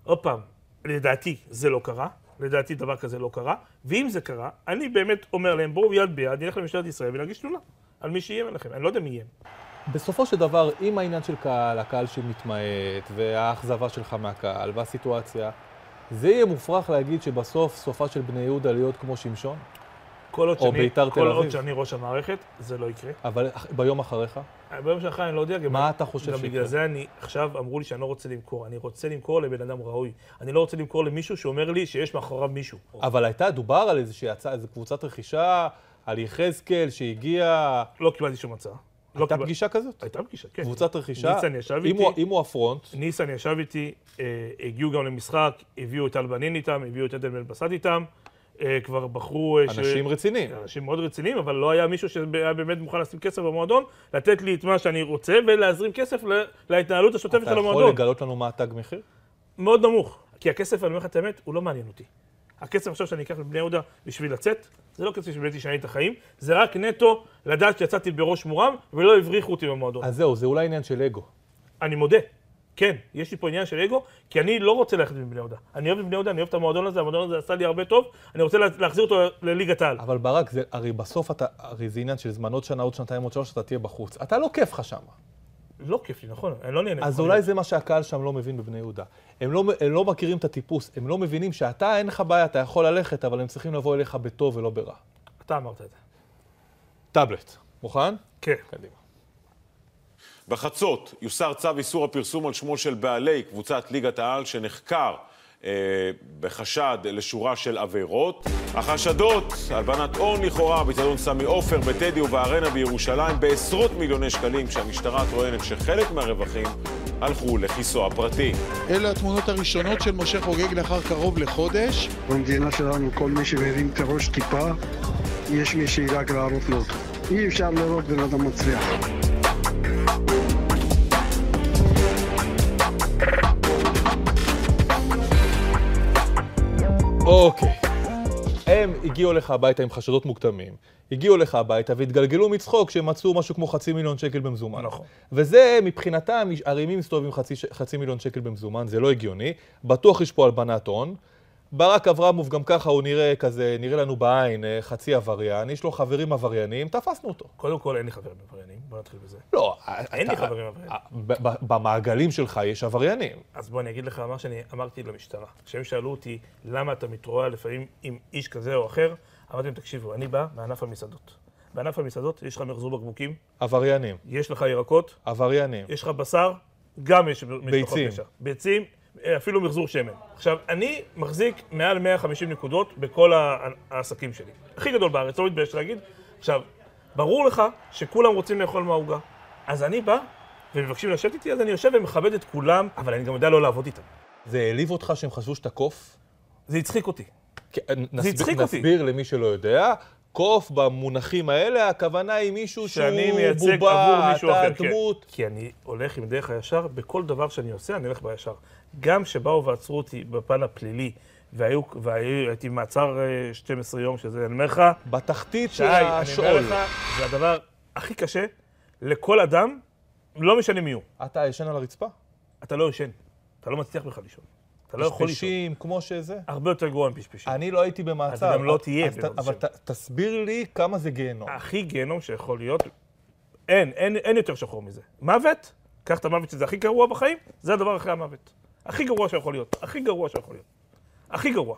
עוד פעם, לדעתי זה לא קרה, לדעתי דבר כזה לא קרה, ואם זה קרה, אני באמת אומר להם, בואו יד ביד, נלך למשטרת ישראל ונגיש תלונה על מי שיהיה עליכם, אני לא יודע מי יהיה. בסופו של דבר, עם העניין של קהל, הקהל שמתמעט, והאכזבה שלך מהקהל, והסיטואציה, זה יהיה מופרך להגיד שבסוף, סופה של בני יהודה להיות כמו שמשון? או ביתר תל אביב? כל עוד שאני ראש המערכת, זה לא יקרה. אבל ביום אחריך? ביום שלך אני לא יודע. מה אתה חושב שיקרה? בגלל זה אני, עכשיו אמרו לי שאני לא רוצה למכור. אני רוצה למכור לבן אדם ראוי. אני לא רוצה למכור למישהו שאומר לי שיש מאחוריו מישהו. אבל הייתה דובר על איזו קבוצת רכישה, על יחזקאל שהגיעה... לא קיבלתי שום הצעה. הייתה פגישה כזאת? הייתה פגישה, כן. קבוצת רכישה, אם הוא הפרונט. ניסן ישב איתי, הגיעו גם למשחק, הביאו את אלבנין איתם, הביאו את עדן בן-בסט איתם. כבר בחרו... אנשים רציניים. אנשים מאוד רציניים, אבל לא היה מישהו שהיה באמת מוכן לשים כסף במועדון, לתת לי את מה שאני רוצה ולהזרים כסף להתנהלות השוטפת של המועדון. אתה יכול לגלות לנו מה תג מחיר? מאוד נמוך, כי הכסף, אני אומר לך את האמת, הוא לא מעניין אותי. הכסף עכשיו שאני אקח לבני יהודה בשביל לצאת, זה לא כסף שבאמת ישנה לי את החיים, זה רק נטו לדעת שיצאתי בראש מורם ולא הבריחו אותי במועדון. אז זהו, זה אולי עניין של אגו. אני מודה. כן, יש לי פה עניין של אגו, כי אני לא רוצה ללכת מבני יהודה. אני אוהב מבני יהודה, אני אוהב את המועדון הזה, המועדון הזה עשה לי הרבה טוב, אני רוצה להחזיר אותו לליגת העל. אבל ברק, זה, הרי בסוף אתה, הרי זה עניין של זמן עוד שנה, עוד שנתיים, עוד שלוש, אתה תהיה בחוץ. אתה לא כיף לך שמה. לא כיף לי, נכון, אני לא נהנה. אז אולי זה מה שהקהל שם לא מבין בבני יהודה. הם לא מכירים את הטיפוס, הם לא מבינים שאתה אין לך בעיה, אתה יכול ללכת, אבל הם צריכים לבוא אליך בטוב ולא ברע. אתה אמרת את זה. טאבלט. מוכן? כן. קדימה. בחצות יוסר צו איסור הפרסום על שמו של בעלי קבוצת ליגת העל שנחקר בחשד לשורה של עבירות. החשדות, הלבנת הון לכאורה, בצדון סמי עופר, בטדי ובארנה בירושלים בעשרות מיליוני שקלים, כשהמשטרה טוענת שחלק מהרווחים הלכו לכיסו הפרטי. אלה התמונות הראשונות של משה חוגג לאחר קרוב לחודש. במדינה שלנו כל מי שמרים את הראש טיפה, יש מי שידאג לערוף לו. אי אפשר לראות בן אדם מצליח. אוקיי, הם הגיעו לך הביתה עם חשדות מוקדמים, הגיעו לך הביתה והתגלגלו מצחוק שמצאו משהו כמו חצי מיליון שקל במזומן. נכון. וזה מבחינתם, הרימים מסתובבים חצי מיליון שקל במזומן, זה לא הגיוני, בטוח יש פה הלבנת הון. ברק אברמוב גם ככה הוא נראה כזה, נראה לנו בעין חצי עבריין, יש לו חברים עבריינים, תפסנו אותו. קודם כל אין לי חברים עבריינים, בוא נתחיל בזה. לא, אין לי חברים עבריינים. במעגלים שלך יש עבריינים. אז בוא אני אגיד לך מה שאני אמרתי למשטרה. כשהם שאלו אותי למה אתה מתרועע לפעמים עם איש כזה או אחר, אמרתי להם תקשיבו, אני בא מענף המסעדות. בענף המסעדות יש לך מחזור בקבוקים. עבריינים. יש לך ירקות. עבריינים. יש לך בשר, גם יש משפחות פשע. ביצים. אפילו מחזור שמן. עכשיו, אני מחזיק מעל 150 נקודות בכל העסקים שלי. הכי גדול בארץ, לא מתבייש להגיד. עכשיו, ברור לך שכולם רוצים לאכול מהעוגה. אז אני בא, ומבקשים לשבת איתי, אז אני יושב ומכבד את כולם, אבל אני גם יודע לא לעבוד איתם. זה העליב אותך שהם חשבו שאתה קוף? זה הצחיק אותי. זה הצחיק אותי. נסביר למי שלא יודע, קוף במונחים האלה, הכוונה היא מישהו שהוא בובה, תעתמות. כי אני הולך עם דרך הישר, בכל דבר שאני עושה, אני הולך בישר. גם שבאו ועצרו אותי בפן הפלילי, והייתי מעצר 12 יום, שזה אני אומר לך... בתחתית של השאול. אני אומר לך, זה הדבר הכי קשה לכל אדם, לא משנה מי הוא. אתה ישן על הרצפה? אתה לא ישן, אתה לא מצליח בכלל לישון. אתה לא יכול לישון. פשפשים, כמו שזה? הרבה יותר גרוע עם פשפשים. אני לא הייתי במעצר. אז גם לא תהיה. אבל תסביר לי כמה זה גיהנום. הכי גיהנום שיכול להיות, אין יותר שחור מזה. מוות, קח את המוות שזה הכי גרוע בחיים, זה הדבר אחרי המוות. הכי גרוע שיכול להיות, הכי גרוע שיכול להיות. הכי גרוע.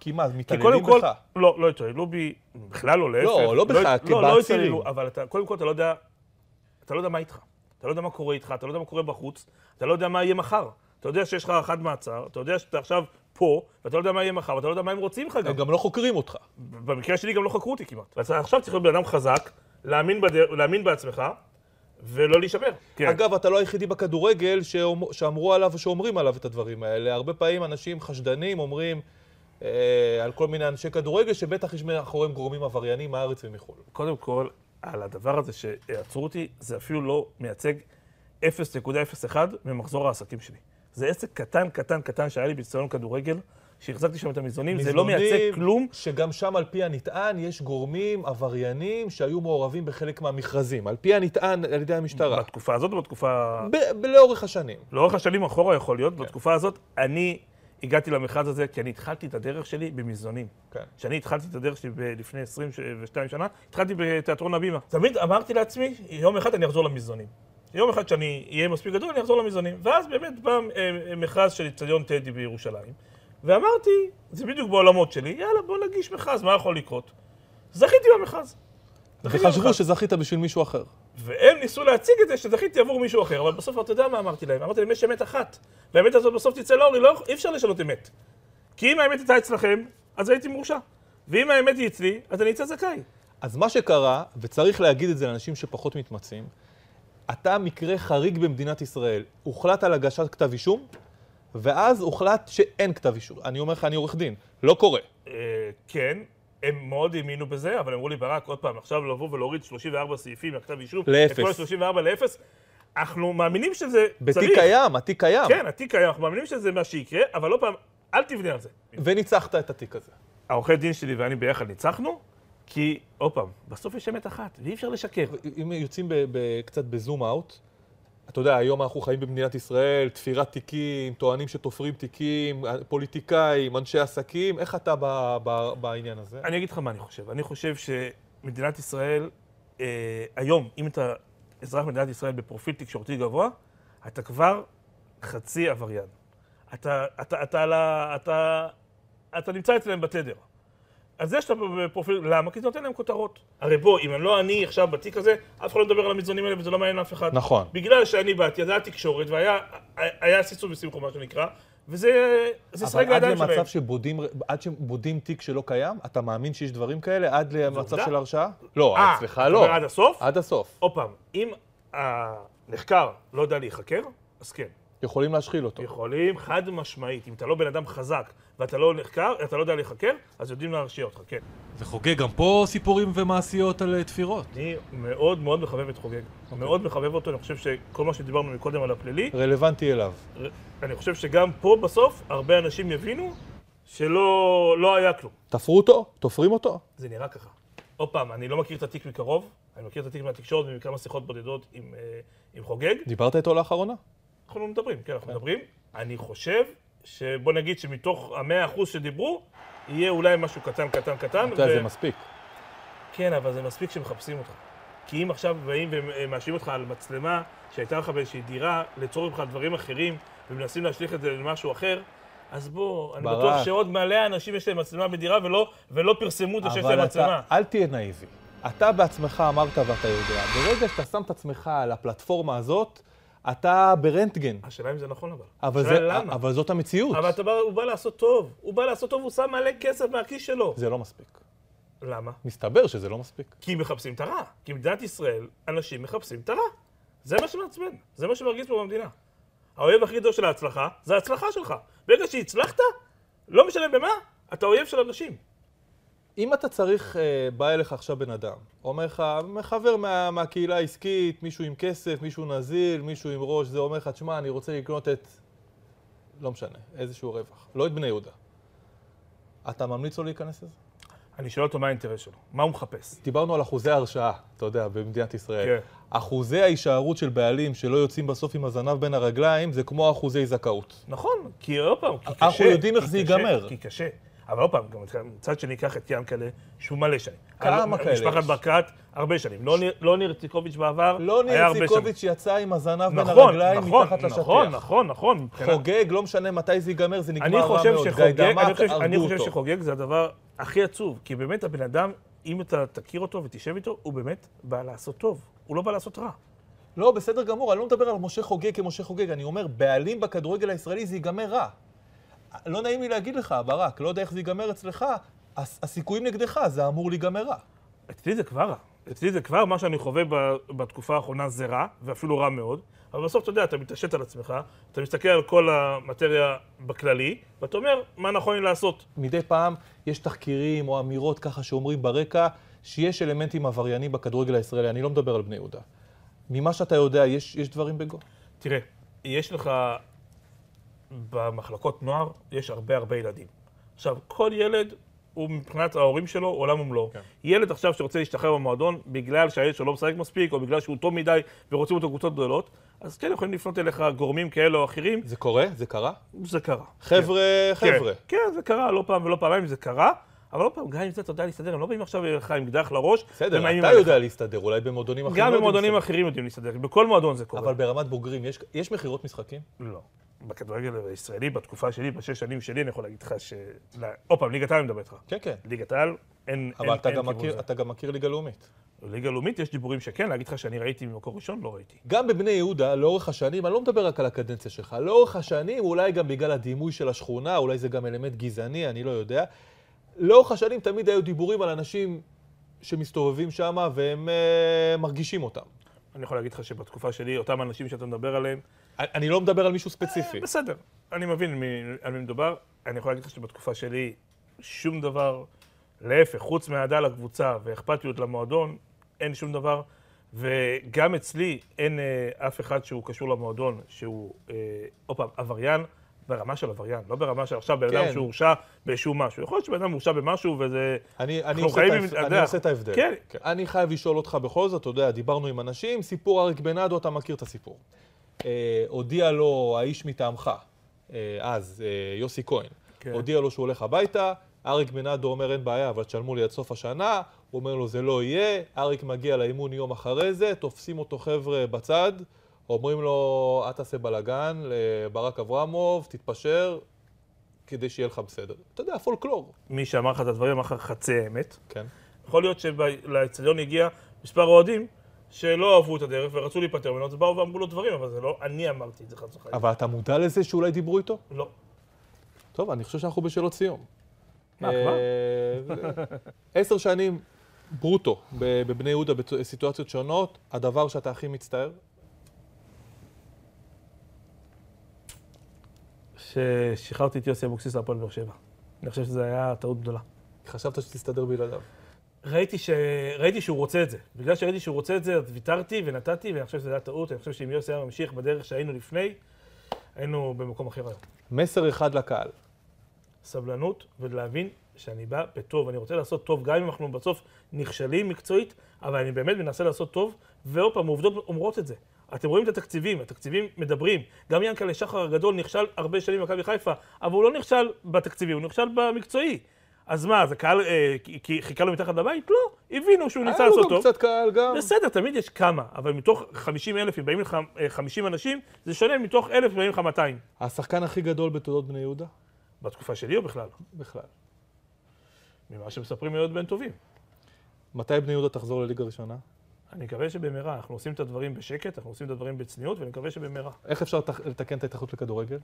כי מה, מתעללים בך? לא, לא התעללו בי, בכלל לא להפך. לא, לא בך, כבעצרים. לא התעללו, אבל קודם כל אתה לא יודע מה איתך. אתה לא יודע מה קורה איתך, אתה לא יודע מה קורה בחוץ, אתה לא יודע מה יהיה מחר. אתה יודע שיש לך אחד מעצר, אתה יודע שאתה עכשיו פה, ואתה לא יודע מה יהיה מחר, ואתה לא יודע מה הם רוצים לך גם. הם גם לא חוקרים אותך. במקרה שלי גם לא חקרו אותי כמעט. ועכשיו צריך להיות בן אדם חזק, להאמין בעצמך, ולא להישבר. אגב, אתה לא היחידי בכדורגל שאמרו עליו ושאומרים עליו את הדברים האלה. הרבה פעמים אנשים חשדנים אומרים על כל מיני אנשי כדורגל, שבטח יש מאחוריהם גורמים עבריינים מהארץ ומחו"ל. קודם כל, על הדבר הזה שעצרו אותי, זה אפילו לא מייצג 0.01 ממחזור העסקים שלי. זה עסק קטן, קטן, קטן שהיה לי בצטדיון כדורגל, שהחזקתי שם את המזנונים, זה לא מייצג כלום. שגם שם על פי הנטען יש גורמים עבריינים שהיו מעורבים בחלק מהמכרזים, על פי הנטען על ידי המשטרה. בתקופה הזאת או בתקופה... לאורך השנים. לאורך השנים אחורה יכול להיות, כן. בתקופה הזאת אני הגעתי למכרז הזה כי אני התחלתי את הדרך שלי במזנונים. כן. כשאני התחלתי את הדרך שלי לפני 22 שנה, התחלתי בתיאטרון הבימה. תמיד אמרתי לעצמי, יום אחד אני אחזור למזנונים. יום אחד שאני אהיה מספיק גדול, אני אחזור למזנונים. ואז באמת בא מכרז של אצטדיון טדי בירושלים. ואמרתי, זה בדיוק בעולמות שלי, יאללה, בוא נגיש מכרז, מה יכול לקרות? זכיתי במכרז. וחשבו שזכית בשביל מישהו אחר. והם ניסו להציג את זה שזכיתי עבור מישהו אחר, אבל בסוף אתה יודע מה אמרתי להם? אמרתי להם, יש אמת אחת, והאמת הזאת בסוף תצא לאור, אי אפשר לשנות אמת. כי אם האמת הייתה אצלכם, אז הייתי מורשע. ואם האמת היא אצלי, אז אני אצא זכאי. אז מה שקרה, וצריך להגיד את זה לאנשים שפחות מתמצאים, אתה מקרה חריג במדינת ישראל. הוחלט על הגשת כתב אישום, ואז הוחלט שאין כתב אישום. אני אומר לך, אני עורך דין. לא קורה. כן. הם מאוד האמינו בזה, אבל אמרו לי, ברק, עוד פעם, עכשיו לבוא ולהוריד 34 סעיפים לכתב אישום, את כל 34 לאפס, אנחנו מאמינים שזה צריך. בתיק קיים, התיק קיים. כן, התיק קיים, אנחנו מאמינים שזה מה שיקרה, אבל לא פעם, אל תבנה על זה. וניצחת את התיק הזה. העורכי דין שלי ואני ביחד ניצחנו, כי, עוד פעם, בסוף יש אמת אחת, ואי אפשר לשקר. אם יוצאים קצת בזום אאוט, אתה יודע, היום אנחנו חיים במדינת ישראל, תפירת תיקים, טוענים שתופרים תיקים, פוליטיקאים, אנשי עסקים. איך אתה בעניין הזה? אני אגיד לך מה אני חושב. אני חושב שמדינת ישראל, היום, אם אתה אזרח מדינת ישראל בפרופיל תקשורתי גבוה, אתה כבר חצי עבריין. אתה נמצא אצלם בתדר. אז יש את הפרופיל, למה? כי זה נותן להם כותרות. הרי בוא, אם לא אני עכשיו בתיק הזה, אף אחד לא מדבר על המזונים האלה וזה לא מעניין אף אחד. נכון. בגלל שאני באתי, זה היה תקשורת והיה סיסו וסמכו, מה שנקרא, וזה סרג לידיים שלהם. אבל עד שבודים תיק שלא קיים, אתה מאמין שיש דברים כאלה עד למצב של הרשעה? לא, אצלך לא. עד הסוף? עד הסוף. עוד פעם, אם הנחקר לא יודע להיחקר, אז כן. יכולים להשחיל אותו. יכולים, חד משמעית. אם אתה לא בן אדם חזק ואתה לא נחקר, אתה לא יודע לחקר, אז יודעים להרשיע אותך, כן. וחוגג גם פה סיפורים ומעשיות על תפירות. אני מאוד מאוד מחבב את חוגג. מאוד מחבב אותו, אני חושב שכל מה שדיברנו מקודם על הפלילי... רלוונטי אליו. אני חושב שגם פה בסוף הרבה אנשים יבינו שלא היה כלום. תפרו אותו? תופרים אותו? זה נראה ככה. עוד פעם, אני לא מכיר את התיק מקרוב, אני מכיר את התיק מהתקשורת ומכמה שיחות בודדות עם חוגג. דיברת איתו לאחרונה? אנחנו לא מדברים, כן, אנחנו מדברים. אני חושב שבוא נגיד שמתוך ה100% שדיברו, יהיה אולי משהו קטן, קטן, קטן. אתה יודע, זה מספיק. כן, אבל זה מספיק שמחפשים אותך. כי אם עכשיו באים ומאשים אותך על מצלמה שהייתה לך באיזושהי דירה, לצורך לך דברים אחרים, ומנסים להשליך את זה למשהו אחר, אז בוא, אני בטוח שעוד מלא אנשים יש להם מצלמה בדירה ולא פרסמו את זה שיש להם מצלמה. אבל אל תהיה נאיבי. אתה בעצמך אמרת ואתה יודע. ברגע שאתה שם את עצמך על הפלטפורמה הזאת, אתה ברנטגן. השאלה אם זה נכון אבל. אבל זאת המציאות. אבל הוא בא לעשות טוב. הוא בא לעשות טוב, הוא שם מלא כסף מהכיס שלו. זה לא מספיק. למה? מסתבר שזה לא מספיק. כי מחפשים את הרע. כי במדינת ישראל, אנשים מחפשים את הרע. זה מה שמעצבן. זה מה שמרגיש פה במדינה. האויב הכי גדול של ההצלחה, זה ההצלחה שלך. ברגע שהצלחת, לא משנה במה, אתה אויב של אנשים. אם אתה צריך, בא אליך עכשיו בן אדם, אומר לך, חבר מהקהילה העסקית, מישהו עם כסף, מישהו נזיל, מישהו עם ראש, זה אומר לך, תשמע, אני רוצה לקנות את, לא משנה, איזשהו רווח, לא את בני יהודה. אתה ממליץ לו להיכנס לזה? אני שואל אותו מה האינטרס שלו, מה הוא מחפש? דיברנו על אחוזי ההרשעה, אתה יודע, במדינת ישראל. אחוזי ההישארות של בעלים שלא יוצאים בסוף עם הזנב בין הרגליים, זה כמו אחוזי זכאות. נכון, כי עוד פעם, כי קשה. אנחנו יודעים איך זה ייגמר. כי קשה. אבל עוד פעם, מצד שני, אקח את ים כאלה, שהוא מלא שנים. כמה כאלה? משפחת ברקת, הרבה שנים. לא ניר ציקוביץ' בעבר, היה הרבה שנים. לא ניר ציקוביץ' יצא עם הזנב בין הרגליים מתחת לשטיח. נכון. חוגג, לא משנה מתי זה ייגמר, זה נגמר רע מאוד. אני חושב שחוגג זה הדבר הכי עצוב, כי באמת הבן אדם, אם אתה תכיר אותו ותשב איתו, הוא באמת בא לעשות טוב. הוא לא בא לעשות רע. לא, בסדר גמור, אני לא מדבר על משה חוגג כמשה חוגג. אני אומר, בעלים בכדורגל הישראלי זה ייגמר רע. לא נעים לי להגיד לך, ברק, לא יודע איך זה ייגמר אצלך, הסיכויים נגדך, זה אמור להיגמר רע. אצלי זה כבר רע. אצלי זה כבר, מה שאני חווה בתקופה האחרונה זה רע, ואפילו רע מאוד, אבל בסוף אתה יודע, אתה מתעשת על עצמך, אתה מסתכל על כל המטריה בכללי, ואתה אומר, מה נכון לי לעשות? מדי פעם יש תחקירים או אמירות ככה שאומרים ברקע, שיש אלמנטים עבריינים בכדורגל הישראלי, אני לא מדבר על בני יהודה. ממה שאתה יודע, יש דברים בגו? תראה, יש לך... במחלקות נוער יש הרבה ילדים. עכשיו, כל ילד הוא מבחינת ההורים שלו עולם ומלואו. ילד עכשיו שרוצה להשתחרר במועדון בגלל שהילד שלו לא משחק מספיק או בגלל שהוא טוב מדי ורוצים אותו קבוצות גדולות, אז כן יכולים לפנות אליך גורמים כאלה או אחרים. זה קורה? זה קרה? זה קרה. חבר'ה. כן, זה קרה, לא פעם ולא פעמיים זה קרה, אבל לא פעם, גם אם זה אתה יודע להסתדר, הם לא באים עכשיו אליך עם גדח לראש. בסדר, אתה יודע להסתדר, אולי במועדונים אחרים. גם במועדונים אחרים יודעים להסתדר, בכל מועדון זה קורה. אבל ברמת בוגרים יש מחירות משחקים? לא. בכדורגל הישראלי, בתקופה שלי, בשש שנים שלי, אני יכול להגיד לך ש... עוד פעם, ליגת העל מדבר איתך. כן. ליגת העל, אין... אבל אתה גם מכיר ליגה לאומית. ליגה לאומית יש דיבורים שכן, להגיד לך שאני ראיתי ממקור ראשון, לא ראיתי. גם בבני יהודה, לאורך השנים, אני לא מדבר רק על הקדנציה שלך, לאורך השנים, אולי גם בגלל הדימוי של השכונה, אולי זה גם אלמנט גזעני, אני לא יודע, לאורך השנים תמיד היו דיבורים על אנשים שמסתובבים שם והם מרגישים אותם. אני יכול להגיד לך שבתקופה שלי, אותם אנשים שאתה מדבר עליהם... אני לא מדבר על מישהו ספציפי. בסדר, אני מבין על מי מדובר. אני יכול להגיד לך שבתקופה שלי שום דבר, להפך, חוץ מהעדה לקבוצה ואכפתיות למועדון, אין שום דבר, וגם אצלי אין אף אחד שהוא קשור למועדון, שהוא, עוד פעם, עבריין, ברמה של עבריין, לא ברמה של עכשיו בן אדם שהורשע באיזשהו משהו. יכול להיות שבן אדם הורשע במשהו וזה... אני עושה את ההבדל. כן. אני חייב לשאול אותך בכל זאת, אתה יודע, דיברנו עם אנשים, סיפור אריק בנאדו, אתה מכיר את הסיפור. הודיע לו האיש מטעמך, אז יוסי כהן, הודיע לו שהוא הולך הביתה, אריק בנאדו אומר אין בעיה, אבל תשלמו לי עד סוף השנה, הוא אומר לו זה לא יהיה, אריק מגיע לאימון יום אחרי זה, תופסים אותו חבר'ה בצד, אומרים לו, אתה עשה בלגן לברק אברמוב, תתפשר, כדי שיהיה לך בסדר. אתה יודע, פולקלור. מי שאמר לך את הדברים, אמר לך חצי האמת. כן. יכול להיות שלאצטדיון הגיע מספר אוהדים שלא אהבו את הדרך ורצו להיפטר ממנו, אז באו ואמרו לו דברים, אבל זה לא אני אמרתי את זה חד וחלק. אבל אתה מודע לזה שאולי דיברו איתו? לא. טוב, אני חושב שאנחנו בשאלות סיום. מה, כבר? 10 שנים ברוטו בבני יהודה בסיטואציות שונות, הדבר שאתה הכי מצטער? ששחררתי את יוסי אבוקסיס להפועל באר שבע. אני חושב שזו הייתה טעות גדולה. חשבת שתסתדר בלעדיו? ראיתי שהוא רוצה את זה. בגלל שראיתי שהוא רוצה את זה, ויתרתי ונתתי, ואני חושב שזו הייתה טעות. אני חושב שאם יוסי היה ממשיך בדרך שהיינו לפני, היינו במקום אחר היום. מסר אחד לקהל. סבלנות ולהבין שאני בא בטוב. אני רוצה לעשות טוב, גם אם אנחנו בסוף נכשלים מקצועית, אבל אני באמת מנסה לעשות טוב, ועוד פעם, העובדות אומרות את זה. אתם רואים את התקציבים, התקציבים מדברים. גם ינקל שחר הגדול נכשל הרבה שנים במכבי חיפה, אבל הוא לא נכשל בתקציבי, הוא נכשל במקצועי. אז מה, זה קהל חיכה לו מתחת לבית? לא, הבינו שהוא ניסה לעשות טוב. היה לו גם קצת קהל גם. בסדר, תמיד יש כמה, אבל מתוך 50,000, אם באים לך 50 אנשים, זה שונה מתוך 1,000, באים לך 200. השחקן הכי גדול בתולדות בני יהודה? בתקופה שלי או בכלל? בכלל. ממה שמספרים להיות בן טובים. מתי בני יהודה תחזור לליגה ראשונה? אני מקווה שבמהרה, אנחנו עושים את הדברים בשקט, אנחנו עושים את הדברים בצניעות, ואני מקווה שבמהרה. איך אפשר לתקן את ההתאחדות לכדורגל?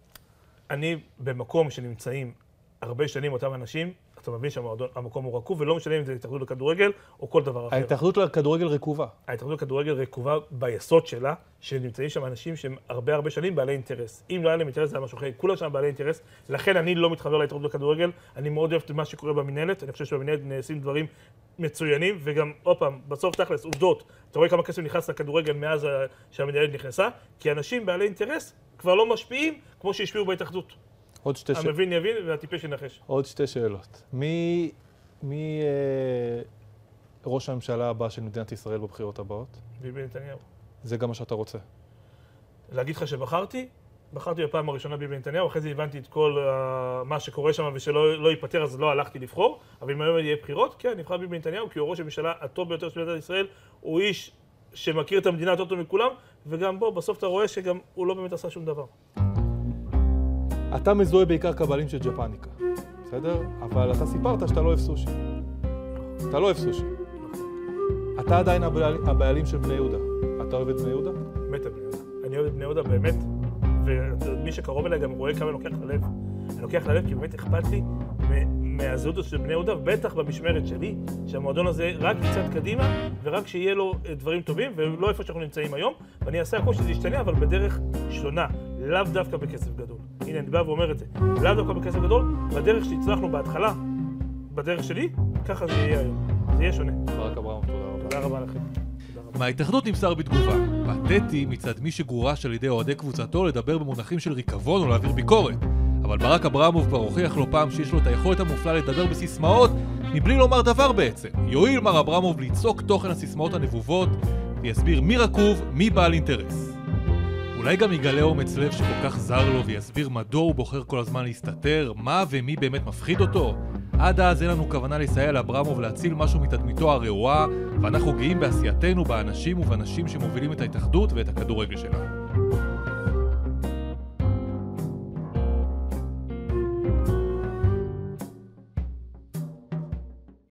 אני במקום שנמצאים הרבה שנים אותם אנשים, אתה מבין שהמקום הוא רקוב, ולא משנה אם זה התאחדות לכדורגל או כל דבר אחר. ההתאחדות לכדורגל רקובה. ההתאחדות לכדורגל רקובה ביסוד שלה, שנמצאים שם אנשים שהם הרבה שנים בעלי אינטרס. אם לא היה להם אינטרס, זה היה משהו אחר, כולם שם בעלי אינטרס, לכן אני לא מתחבר להתאחדות לכדורגל, אני מאוד אוהב את מה שקורה במנהלת, אני חושב שבמנהלת נעשים דברים מצוינים, וגם, עוד פעם, בסוף תכלס, עובדות, אתה רואה כמה כסף נכנס לכדורגל מאז שהמנהלת נכנסה, כי אנשים בעלי אינטרס כבר לא משפיעים כמו שהשפיעו בהתאחדות. המבין יבין והטיפש ינחש. עוד שתי שאלות. מי ראש הממשלה הבא של מדינת ישראל בבחירות הבאות? ביבי נתניהו. זה גם מה שאתה רוצה. להגיד לך שבחרתי? בחרתי בפעם הראשונה ביבי נתניהו, אחרי זה הבנתי את כל מה שקורה שם ושלא ייפטר, אז לא הלכתי לבחור. אבל אם היום יהיה בחירות, כן, נבחר ביבי נתניהו, כי הוא ראש הממשלה הטוב ביותר של מדינת ישראל, הוא איש שמכיר את המדינה הטוב מכולם, וגם בו בסוף אתה רואה שגם הוא לא באמת עשה שום דבר. אתה מזוהה בעיקר קבלים של ג'פניקה, בסדר? אבל אתה סיפרת שאתה לא אוהב סושי. אתה לא אוהב סושי. אתה עדיין הבעלים של בני יהודה. אתה אוהב את בני יהודה? באמת בני יהודה. אני אוהב את בני יהודה באמת, ומי שקרוב אליי גם רואה כמה אני לוקח ללב. אני לוקח ללב כי באמת אכפת לי מהזהות של בני יהודה, בטח במשמרת שלי, שהמועדון הזה רק קצת קדימה, ורק שיהיה לו דברים טובים, ולא איפה שאנחנו נמצאים היום. ואני אעשה הכל שזה ישתנה, אבל בדרך שונה, לאו דווקא בכסף גדול. הנה, אני בא ואומר את זה. לאו דווקא בכסף גדול, בדרך שהצלחנו בהתחלה, בדרך שלי, ככה זה יהיה היום. זה יהיה שונה. ברק אברמוב, תודה רבה. תודה רבה לכם. מההתאחדות נמסר בתגובה. פתטי מצד מי שגורש על ידי אוהדי קבוצתו לדבר במונחים של ריקבון או להעביר ביקורת. אבל ברק אברמוב כבר הוכיח לו פעם שיש לו את היכולת המופלאה לדבר בסיסמאות מבלי לומר דבר בעצם. יועיל מר אברמוב ליצוק תוכן הסיסמאות הנבובות ויסביר מי רקוב, מי בעל אינטרס. אולי גם יגלה אומץ לב שכל כך זר לו ויסביר מדוע הוא בוחר כל הזמן להסתתר, מה ומי באמת מפחיד אותו. עד אז אין לנו כוונה לסייע לאברמוב להציל משהו מתדמיתו הרעועה, ואנחנו גאים בעשייתנו באנשים ובנשים שמובילים את ההתאחדות ואת הכדורגל שלנו.